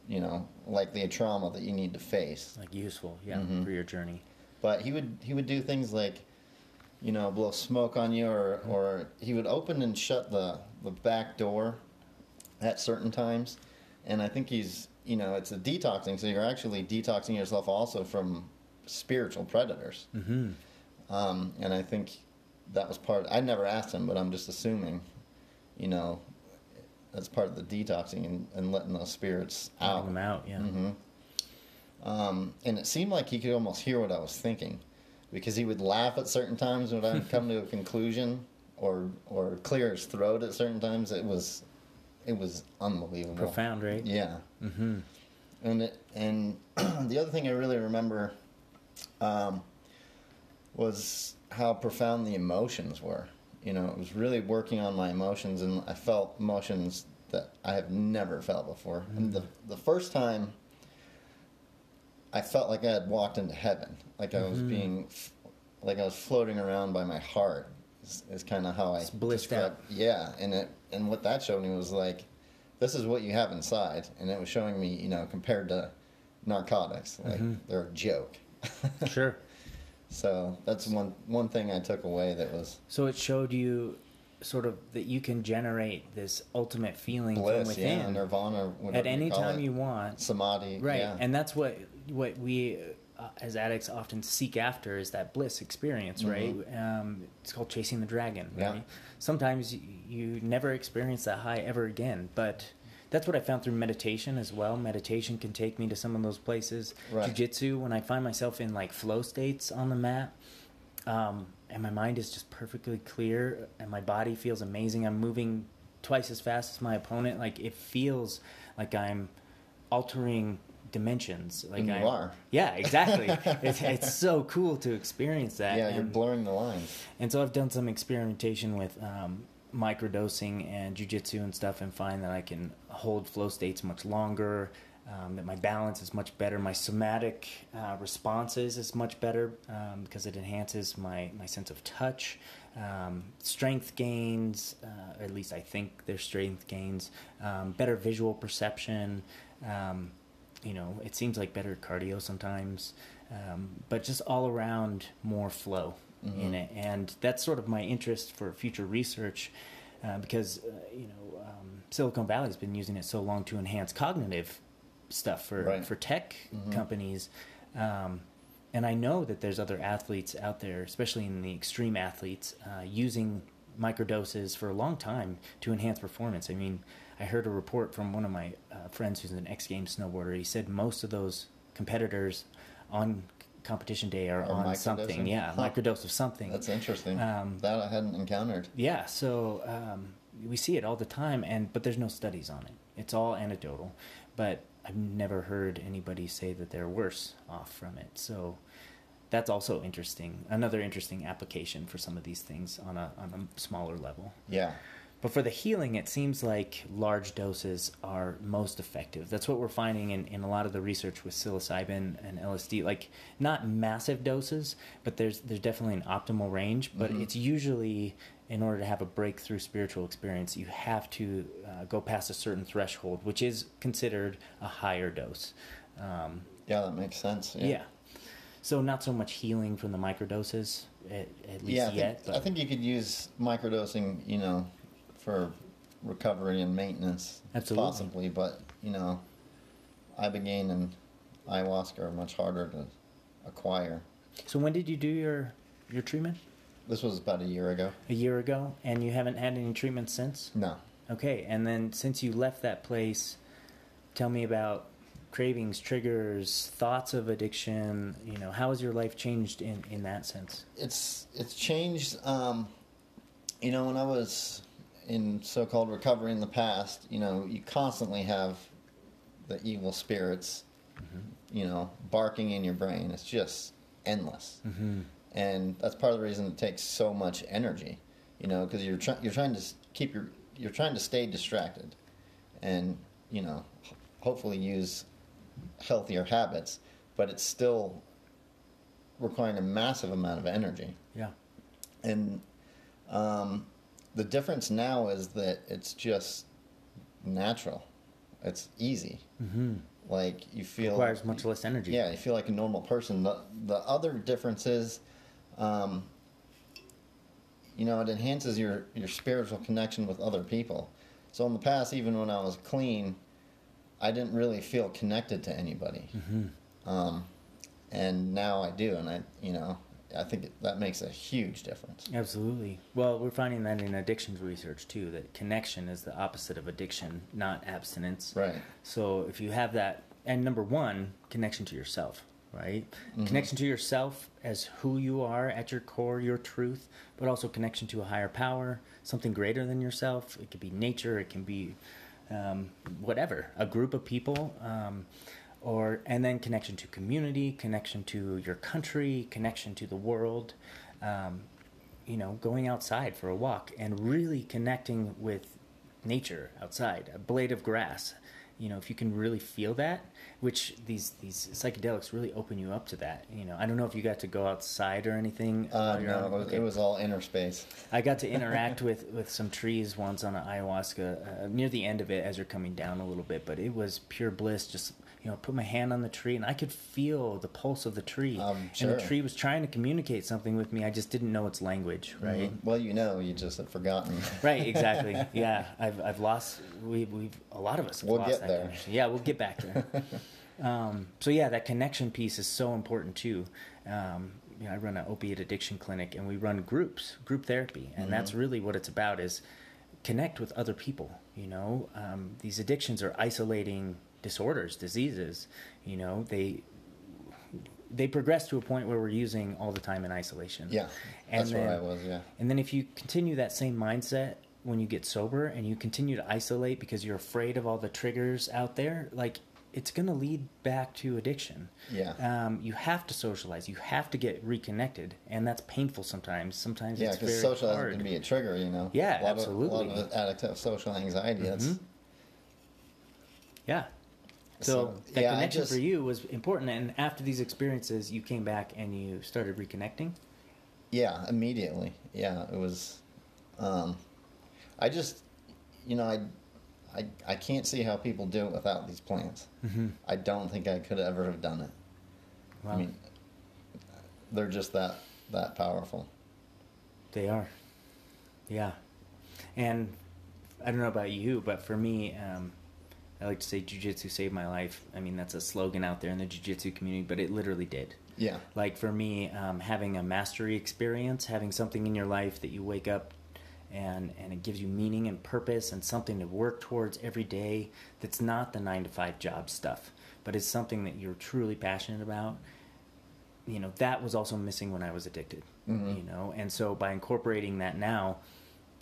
you know, likely a trauma that you need to face. Like useful, yeah, mm-hmm. for your journey. But he would do things like, you know, blow smoke on you or he would open and shut the back door at certain times. And I think he's, you know, it's a detoxing, so you're actually detoxing yourself also from spiritual predators. Mm-hmm. And I think that was part I never asked him, but I'm just assuming, you know, that's part of the detoxing and letting those spirits out. Letting them out, yeah. Mm-hmm. And it seemed like he could almost hear what I was thinking, because he would laugh at certain times when I would come to a conclusion, or clear his throat at certain times. It was unbelievable, profound, right? Yeah. Mm-hmm. And the other thing I really remember was how profound the emotions were. You know, it was really working on my emotions, and I felt emotions that I have never felt before. Mm. And the first time, I felt like I had walked into heaven, like I was being, like I was floating around by my heart. Is kind of how it's blissed out. Yeah, and what that showed me was like, this is what you have inside, and it was showing me, you know, compared to narcotics, like they're a joke. Sure. So that's one thing I took away that was... So it showed you sort of that you can generate this ultimate feeling bliss, from within. Yeah, nirvana, whatever at any time you want. Samadhi, right, yeah. And that's what we as addicts often seek after is that bliss experience, right? Mm-hmm. It's called chasing the dragon, right? Yeah. Sometimes you never experience that high ever again, but... That's what I found through meditation as well. Meditation can take me to some of those places. Right. Jiu-jitsu, when I find myself in like flow states on the mat, and my mind is just perfectly clear and my body feels amazing. I'm moving twice as fast as my opponent. Like it feels like I'm altering dimensions. Like you are. Yeah, exactly. It's so cool to experience that. Yeah, you're blurring the lines. And so I've done some experimentation with... microdosing and jiu-jitsu and stuff, and find that I can hold flow states much longer, that my balance is much better, my somatic responses is much better, because it enhances my sense of touch, strength gains, at least I think they're strength gains, better visual perception, you know, it seems like better cardio sometimes, but just all around more flow. Mm-hmm. In it, and that's sort of my interest for future research, because you know, Silicon Valley's been using it so long to enhance cognitive stuff for tech companies, and I know that there's other athletes out there, especially in the extreme athletes, using microdoses for a long time to enhance performance. I mean, I heard a report from one of my friends who's an X Games snowboarder. He said most of those competitors on competition day are on something, microdose of something. That's interesting. That I hadn't encountered. Yeah, so we see it all the time, but there's no studies on it. It's all anecdotal, but I've never heard anybody say that they're worse off from it. So that's also interesting. Another interesting application for some of these things on a smaller level. Yeah. But for the healing, it seems like large doses are most effective. That's what we're finding in a lot of the research with psilocybin and LSD. Like, not massive doses, but there's definitely an optimal range. But it's usually, in order to have a breakthrough spiritual experience, you have to go past a certain threshold, which is considered a higher dose. Yeah, that makes sense. Yeah. So not so much healing from the microdoses, at least yet. But I think you could use microdosing, you know, for recovery and maintenance. Absolutely. Possibly, but, you know, ibogaine and ayahuasca are much harder to acquire. So when did you do your treatment? This was about a year ago. A year ago, and you haven't had any treatment since? No. Okay, and then since you left that place, tell me about cravings, triggers, thoughts of addiction. You know, how has your life changed in that sense? It's changed, you know, when I was in so-called recovery in the past, you know, you constantly have the evil spirits, mm-hmm. you know, barking in your brain. It's just endless. Mm-hmm. And that's part of the reason it takes so much energy, you know, because you're trying to stay distracted, and you know, hopefully use healthier habits, but it's still requiring a massive amount of energy. Yeah. And the difference now is that it's just natural. It's easy. Mm-hmm. Like you feel... requires much less energy. Yeah, you feel like a normal person. The other difference is, you know, it enhances your spiritual connection with other people. So in the past, even when I was clean, I didn't really feel connected to anybody. Mm-hmm. And now I do, and I think that makes a huge difference. Absolutely. Well, we're finding that in addictions research, too, that connection is the opposite of addiction, not abstinence. Right. So if you have that, and number one, connection to yourself, right? Mm-hmm. Connection to yourself as who you are at your core, your truth, but also connection to a higher power, something greater than yourself. It could be nature. It can be whatever, a group of people. And then connection to community, connection to your country, connection to the world, you know, going outside for a walk and really connecting with nature outside, a blade of grass. You know, if you can really feel that, which these psychedelics really open you up to that. You know, I don't know if you got to go outside or anything. No, it was all inner space. I got to interact with some trees once on an ayahuasca near the end of it as you're coming down a little bit, but it was pure bliss. Just, you know, put my hand on the tree and I could feel the pulse of the tree. Sure. And the tree was trying to communicate something with me. I just didn't know its language, right? Mm-hmm. Well, you know, you just have forgotten. Right, exactly. Yeah, I've lost. We've a lot of us have lost that connection. Yeah, we'll get back there. So that connection piece is so important too. You know, I run an opiate addiction clinic, and we run group therapy, and mm-hmm. that's really what it's about: is connect with other people. You know, these addictions are isolating disorders, diseases. You know, they progress to a point where we're using all the time in isolation. Yeah, that's where I was. Yeah, and then if you continue that same mindset when you get sober and you continue to isolate because you're afraid of all the triggers out there, like it's going to lead back to addiction. Yeah, you have to socialize. You have to get reconnected, and that's painful sometimes. Sometimes it's very hard. Yeah, because socializing can be a trigger. You know. Yeah, absolutely. A lot of addicts have social anxiety. Mm-hmm. Yeah. So that connection for you was important, and after these experiences, you came back and you started reconnecting? Yeah, immediately. Yeah, it was... I just, you know, I can't see how people do it without these plants. Mm-hmm. I don't think I could ever have done it. Wow. I mean, they're just that powerful. They are. Yeah. And I don't know about you, but for me... I like to say jiu-jitsu saved my life. I mean, that's a slogan out there in the jiu-jitsu community, but it literally did. Yeah. Like for me, having a mastery experience, having something in your life that you wake up and it gives you meaning and purpose and something to work towards every day that's not the 9-to-5 job stuff, but it's something that you're truly passionate about. You know, that was also missing when I was addicted, mm-hmm. you know? And so by incorporating that now...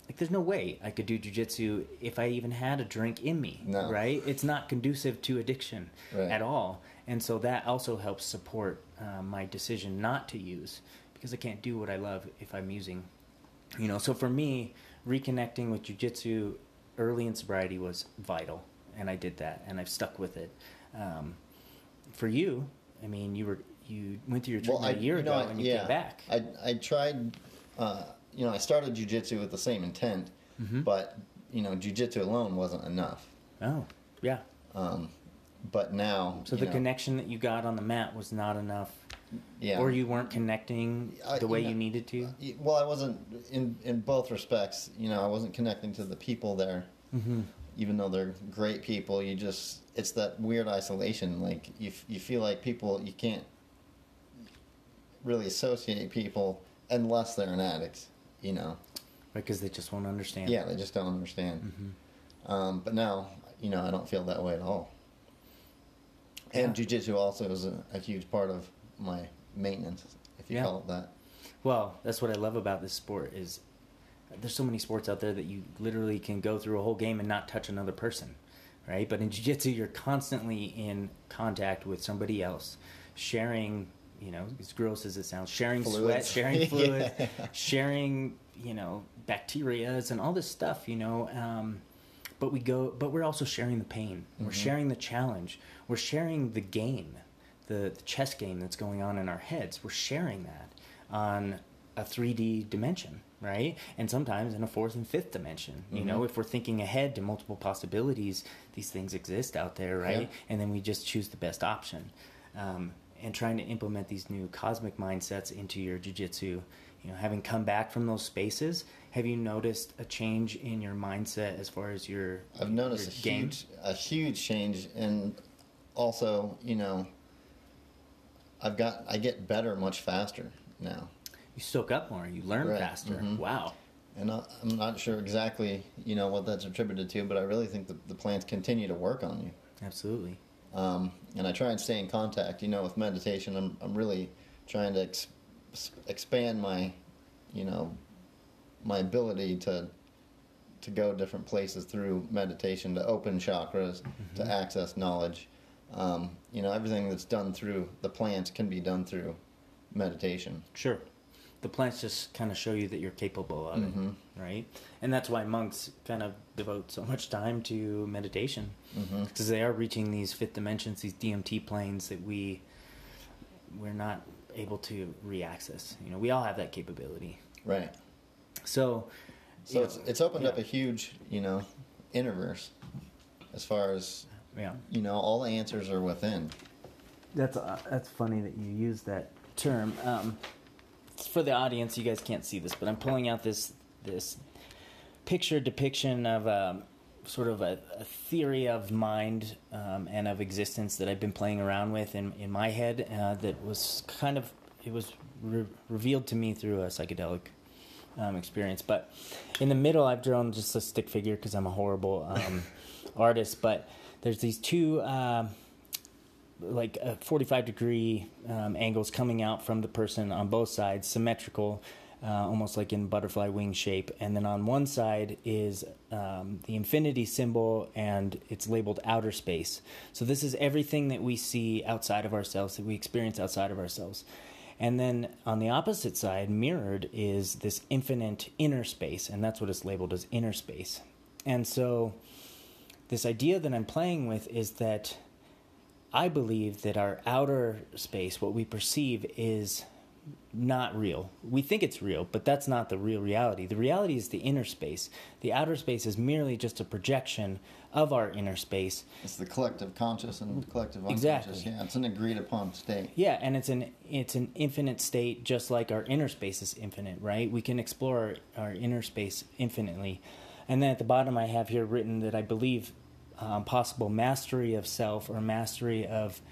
like, there's no way I could do jiu-jitsu if I even had a drink in me, right? It's not conducive to addiction at all. And so that also helps support my decision not to use, because I can't do what I love if I'm using. You know, so for me, reconnecting with jiu-jitsu early in sobriety was vital, and I did that, and I've stuck with it. For you, I mean, you went through your treatment a year ago, and you came back. I tried... you know, I started jiu-jitsu with the same intent, mm-hmm. but, you know, jiu-jitsu alone wasn't enough. Oh, yeah. But now... so the connection that you got on the mat was not enough? Yeah. Or you weren't connecting the way you needed to? Well, I wasn't, in both respects, you know, I wasn't connecting to the people there. Mm-hmm. Even though they're great people, you just... it's that weird isolation. Like, you feel like people... you can't really associate people unless they're an addict. You know, right? Because they just won't understand. Yeah, they just don't understand. Mm-hmm. But now, you know, I don't feel that way at all. Yeah. And jiu-jitsu also is a huge part of my maintenance, if you call it that. Well, that's what I love about this sport is there's so many sports out there that you literally can go through a whole game and not touch another person, right? But in jiu-jitsu, you're constantly in contact with somebody else, sharing, you know, as gross as it sounds, sharing fluids. Sweat, sharing fluid, yeah. sharing, you know, bacterias and all this stuff, you know. But we're also sharing the pain. Mm-hmm. We're sharing the challenge. We're sharing the game, the chess game that's going on in our heads. We're sharing that on a 3D dimension, right? And sometimes in a fourth and fifth dimension. You mm-hmm. know, if we're thinking ahead to multiple possibilities, these things exist out there, right? Yeah. And then we just choose the best option. And trying to implement these new cosmic mindsets into your jiu-jitsu, you know, having come back from those spaces, have you noticed a change in your mindset as far as your game? I've noticed a huge change, and also, you know, I get better much faster now. You soak up more. You learn faster. Mm-hmm. Wow. And I'm not sure exactly, you know, what that's attributed to, but I really think the plants continue to work on you. Absolutely. And I try and stay in contact, you know, with meditation. I'm really trying to expand my, you know, my ability to go different places through meditation, to open chakras, mm-hmm. to access knowledge. You know, everything that's done through the plants can be done through meditation. Sure. The plants just kind of show you that you're capable of mm-hmm. it, right? And that's why monks kind of devote so much time to meditation, mm-hmm. because they are reaching these fifth dimensions, these DMT planes that we're not able to re-access. You know, we all have that capability. Right. So it's opened up a huge, you know, universe as far as, you know, all the answers are within. That's funny that you use that term. For the audience, you guys can't see this, but I'm pulling out this picture depiction of sort of a theory of mind and of existence that I've been playing around with in my head that was kind of, it was revealed to me through a psychedelic experience. But in the middle, I've drawn just a stick figure because I'm a horrible artist, but there's these two... 45-degree angles coming out from the person on both sides, symmetrical, almost like in butterfly wing shape. And then on one side is the infinity symbol, and it's labeled outer space. So this is everything that we see outside of ourselves, that we experience outside of ourselves. And then on the opposite side, mirrored, is this infinite inner space, and that's what it's labeled as inner space. And so this idea that I'm playing with is that I believe that our outer space, what we perceive, is not real. We think it's real, but that's not the real reality. The reality is the inner space. The outer space is merely just a projection of our inner space. It's the collective conscious and collective unconscious. Exactly. Yeah, it's an agreed upon state. Yeah, and it's an infinite state, just like our inner space is infinite, right? We can explore our inner space infinitely. And then at the bottom I have here written that I believe possible mastery of self, or mastery of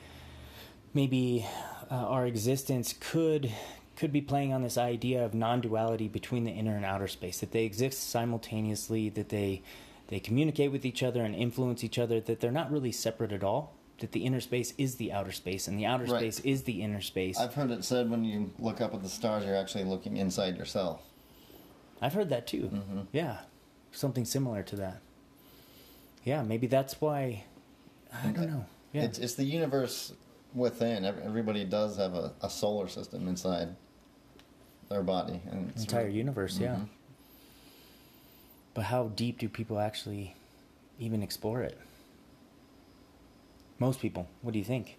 maybe our existence, could be playing on this idea of non-duality between the inner and outer space, that they exist simultaneously, that they communicate with each other and influence each other, that they're not really separate at all, that the inner space is the outer space and the outer right. space is the inner space. I've heard it said when you look up at the stars, you're actually looking inside yourself. I've heard that too. Mm-hmm. Yeah, something similar to that. Yeah, maybe that's why, I don't know. Yeah. It's the universe within. Everybody does have a solar system inside their body. And it's entire universe, mm-hmm. yeah. But how deep do people actually even explore it? Most people. What do you think?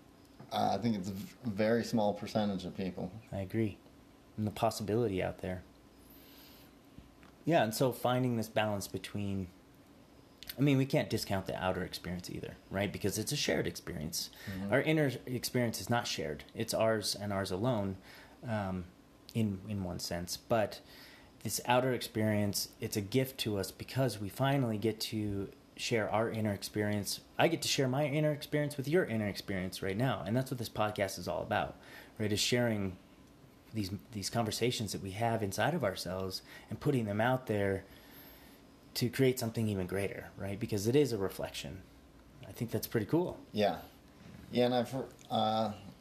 I think it's a very small percentage of people. I agree. And the possibility out there. Yeah, and so finding this balance between... I mean, we can't discount the outer experience either, right? Because it's a shared experience. Mm-hmm. Our inner experience is not shared. It's ours and ours alone, in one sense. But this outer experience, it's a gift to us because we finally get to share our inner experience. I get to share my inner experience with your inner experience right now. And that's what this podcast is all about, right? Is sharing these conversations that we have inside of ourselves and putting them out there to create something even greater, right? Because it is a reflection. I think that's pretty cool. Yeah. Yeah, and I've heard,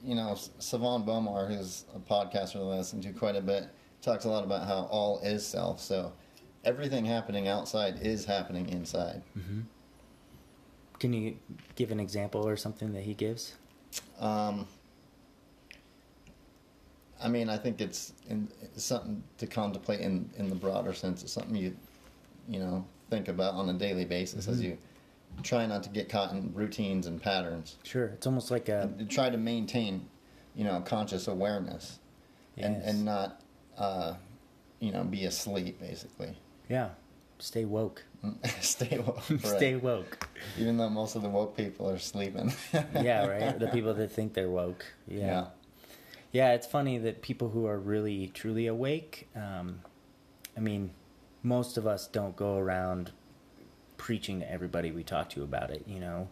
you know, Savon Bomar, who's a podcaster that I listen to quite a bit, talks a lot about how all is self. So everything happening outside is happening inside. Mm-hmm. Can you give an example or something that he gives? I mean, I think it's something to contemplate in the broader sense. It's something you know, think about on a daily basis, mm-hmm. as you try not to get caught in routines and patterns. Sure. It's almost like a... And try to maintain, you know, conscious awareness. Yes. And not, you know, be asleep, basically. Yeah. Stay woke. Stay woke. Right. Stay woke. Even though most of the woke people are sleeping. Yeah, right? The people that think they're woke. Yeah. Yeah. Yeah, it's funny that people who are really, truly awake, I mean, most of us don't go around preaching to everybody we talk to about it, you know.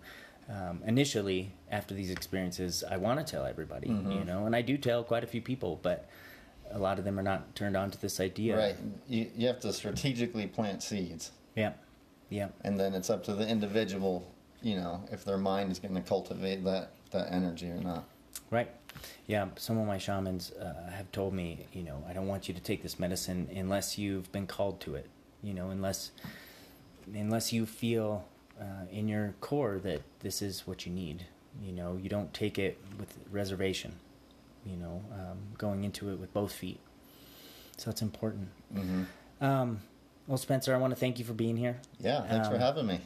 Initially, after these experiences, I want to tell everybody, mm-hmm. you know, and I do tell quite a few people, but a lot of them are not turned on to this idea. Right. You have to strategically plant seeds. Yeah, yeah. And then it's up to the individual, you know, if their mind is going to cultivate that energy or not. Right. Yeah, some of my shamans have told me, you know, I don't want you to take this medicine unless you've been called to it, you know, unless you feel in your core that this is what you need. You know, you don't take it with reservation, you know, going into it with both feet. So it's important. Mm-hmm. Well, Spencer, I want to thank you for being here. Yeah, thanks for having me.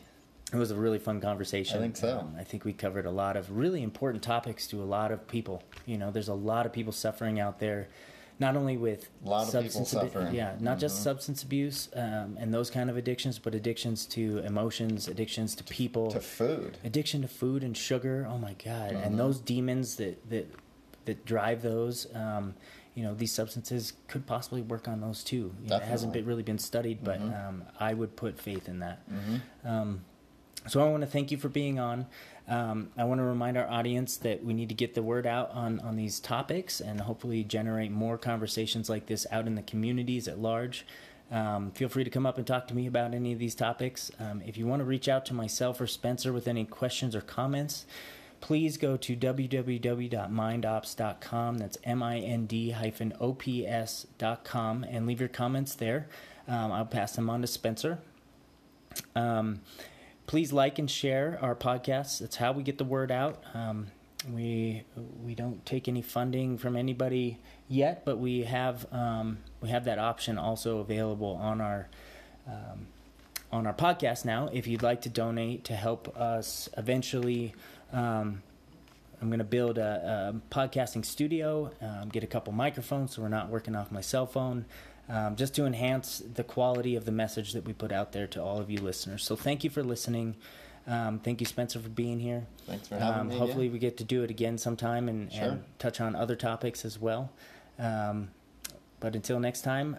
It was a really fun conversation. I think so. I think we covered a lot of really important topics to a lot of people. You know, there's a lot of people suffering out there, not only with substance abuse, not mm-hmm. just substance abuse and those kind of addictions, but addictions to emotions, addictions to people, to food, addiction to food and sugar. Oh my God! Mm-hmm. And those demons that drive those. You know, these substances could possibly work on those too. You know, it hasn't really been studied, but mm-hmm. I would put faith in that. Mm-hmm. So I want to thank you for being on. I want to remind our audience that we need to get the word out on these topics and hopefully generate more conversations like this out in the communities at large. Feel free to come up and talk to me about any of these topics. If you want to reach out to myself or Spencer with any questions or comments, please go to www.mindops.com. That's MIND-OPS.com and leave your comments there. I'll pass them on to Spencer. Please like and share our podcasts. It's how we get the word out. We don't take any funding from anybody yet, but we have that option also available on our podcast now. If you'd like to donate to help us eventually, I'm going to build a podcasting studio, get a couple microphones so we're not working off my cell phone. Just to enhance the quality of the message that we put out there to all of you listeners. So thank you for listening. Thank you, Spencer, for being here. Thanks for having me. Hopefully we get to do it again sometime and touch on other topics as well. But until next time,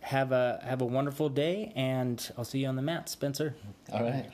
have a wonderful day, and I'll see you on the mat, Spencer. All right.